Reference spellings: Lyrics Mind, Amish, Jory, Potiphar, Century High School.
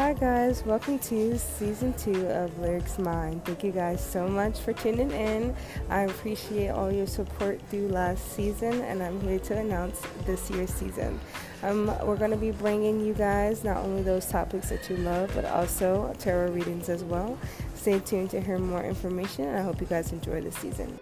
Hi guys, welcome to season 2 of Lyrics Mind. Thank you guys so much for tuning in. I appreciate all your support through last season, and I'm here to announce this year's season. We're going to be bringing you guys not only those topics that you love, but also tarot readings as well. Stay tuned to hear more information, and I hope you guys enjoy this season.